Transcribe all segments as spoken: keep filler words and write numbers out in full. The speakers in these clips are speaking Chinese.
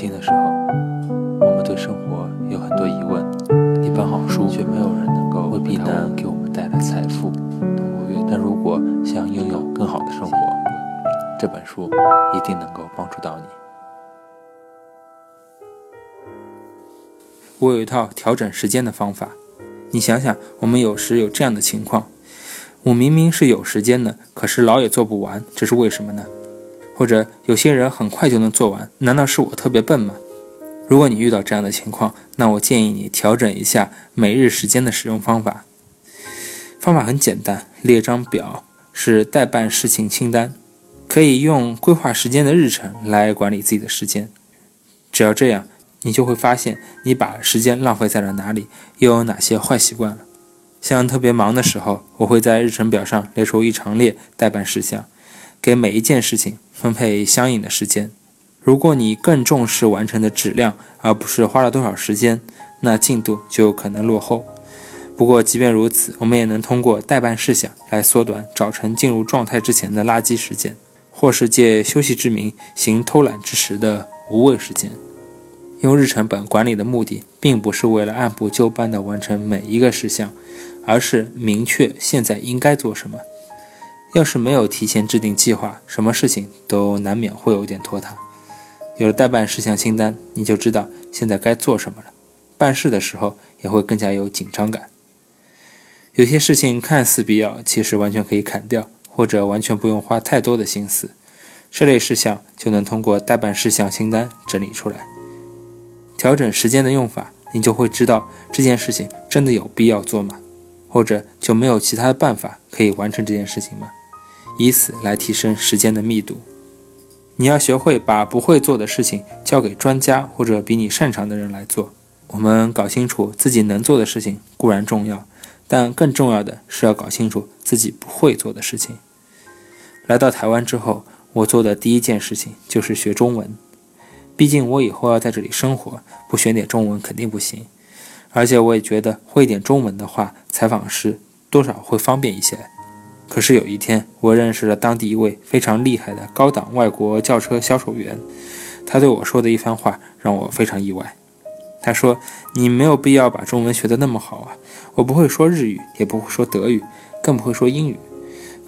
轻的时候，我们对生活有很多疑问，一本好书却没有人能够为避难给我们带来财富。但如果想拥有更好的生活，这本书一定能够帮助到你。我有一套调整时间的方法，你想想，我们有时有这样的情况，我明明是有时间的，可是老也做不完，这是为什么呢？或者有些人很快就能做完，难道是我特别笨吗？如果你遇到这样的情况，那我建议你调整一下每日时间的使用方法。方法很简单，列张表，是待办事情清单，可以用规划时间的日程来管理自己的时间。只要这样，你就会发现你把时间浪费在了哪里，又有哪些坏习惯了。像特别忙的时候，我会在日程表上列出一长列待办事项，给每一件事情分配相应的时间。如果你更重视完成的质量，而不是花了多少时间，那进度就可能落后。不过即便如此，我们也能通过待办事项来缩短早晨进入状态之前的垃圾时间，或是借休息之名行偷懒之时的无谓时间。用日程本管理的目的，并不是为了按部就班地完成每一个事项，而是明确现在应该做什么。要是没有提前制定计划，什么事情都难免会有点拖沓。有了待办事项清单，你就知道现在该做什么了，办事的时候也会更加有紧张感。有些事情看似必要，其实完全可以砍掉，或者完全不用花太多的心思，这类事项就能通过待办事项清单整理出来。调整时间的用法，你就会知道这件事情真的有必要做吗？或者就没有其他的办法可以完成这件事情吗？以此来提升时间的密度。你要学会把不会做的事情交给专家或者比你擅长的人来做。我们搞清楚自己能做的事情固然重要，但更重要的是要搞清楚自己不会做的事情。来到台湾之后，我做的第一件事情就是学中文。毕竟我以后要在这里生活，不学点中文肯定不行。而且我也觉得会点中文的话，采访时多少会方便一些。可是有一天，我认识了当地一位非常厉害的高档外国轿车销售员，他对我说的一番话让我非常意外。他说：“你没有必要把中文学得那么好啊，我不会说日语，也不会说德语，更不会说英语。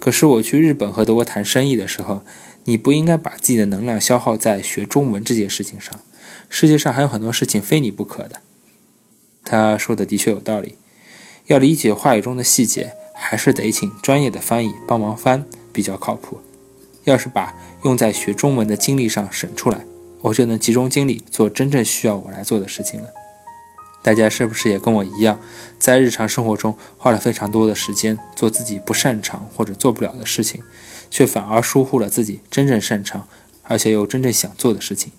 可是我去日本和德国谈生意的时候，你不应该把自己的能量消耗在学中文这件事情上，世界上还有很多事情非你不可的。”他说的的确有道理，要理解话语中的细节，还是得请专业的翻译帮忙翻比较靠谱。要是把用在学中文的精力上省出来，我就能集中精力做真正需要我来做的事情了。大家是不是也跟我一样，在日常生活中花了非常多的时间做自己不擅长或者做不了的事情，却反而疏忽了自己真正擅长而且又真正想做的事情？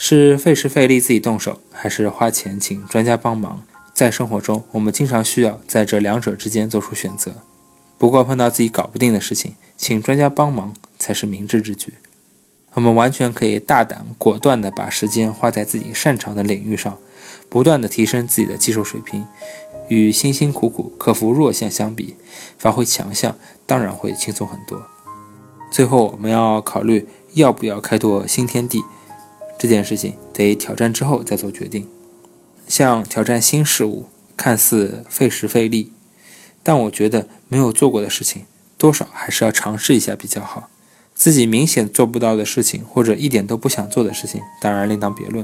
是费时费力自己动手，还是花钱请专家帮忙？在生活中，我们经常需要在这两者之间做出选择。不过碰到自己搞不定的事情，请专家帮忙才是明智之举。我们完全可以大胆果断地把时间花在自己擅长的领域上，不断地提升自己的技术水平。与辛辛苦苦克服弱项相比，发挥强项当然会轻松很多。最后，我们要考虑要不要开拓新天地，这件事情得挑战之后再做决定。像挑战新事物看似费时费力，但我觉得没有做过的事情多少还是要尝试一下比较好。自己明显做不到的事情，或者一点都不想做的事情，当然另当别论，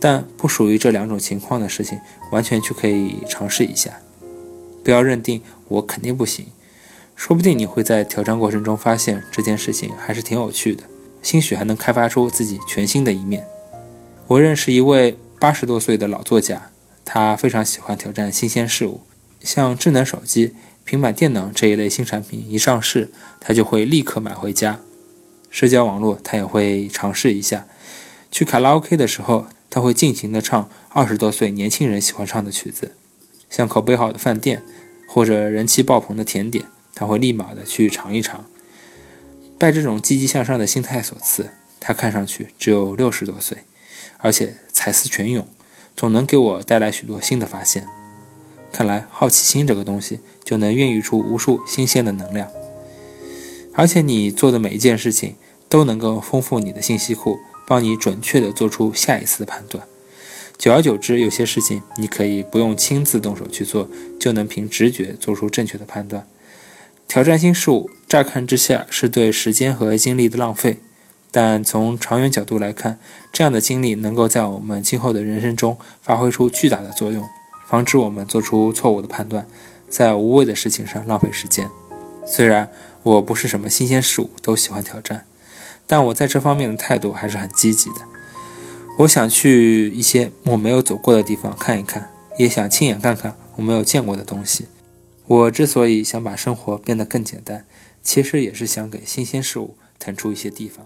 但不属于这两种情况的事情完全就可以尝试一下。不要认定我肯定不行，说不定你会在挑战过程中发现这件事情还是挺有趣的，兴许还能开发出自己全新的一面。我认识一位八十多岁的老作家，他非常喜欢挑战新鲜事物，像智能手机、平板电脑这一类新产品一上市，他就会立刻买回家。社交网络他也会尝试一下，去卡拉 OK 的时候，他会尽情地唱二十多岁年轻人喜欢唱的曲子。像口碑好的饭店或者人气爆棚的甜点，他会立马地去尝一尝。拜这种积极向上的心态所赐，他看上去只有六十多岁，而且才思泉涌，总能给我带来许多新的发现。看来好奇心这个东西就能孕育出无数新鲜的能量，而且你做的每一件事情都能够丰富你的信息库，帮你准确地做出下一次的判断。久而久之，有些事情你可以不用亲自动手去做，就能凭直觉做出正确的判断。挑战新事物，乍看之下是对时间和精力的浪费，但从长远角度来看，这样的经历能够在我们今后的人生中发挥出巨大的作用，防止我们做出错误的判断，在无谓的事情上浪费时间。虽然我不是什么新鲜事物都喜欢挑战，但我在这方面的态度还是很积极的。我想去一些我没有走过的地方看一看，也想亲眼看看我没有见过的东西。我之所以想把生活变得更简单，其实也是想给新鲜事物腾出一些地方。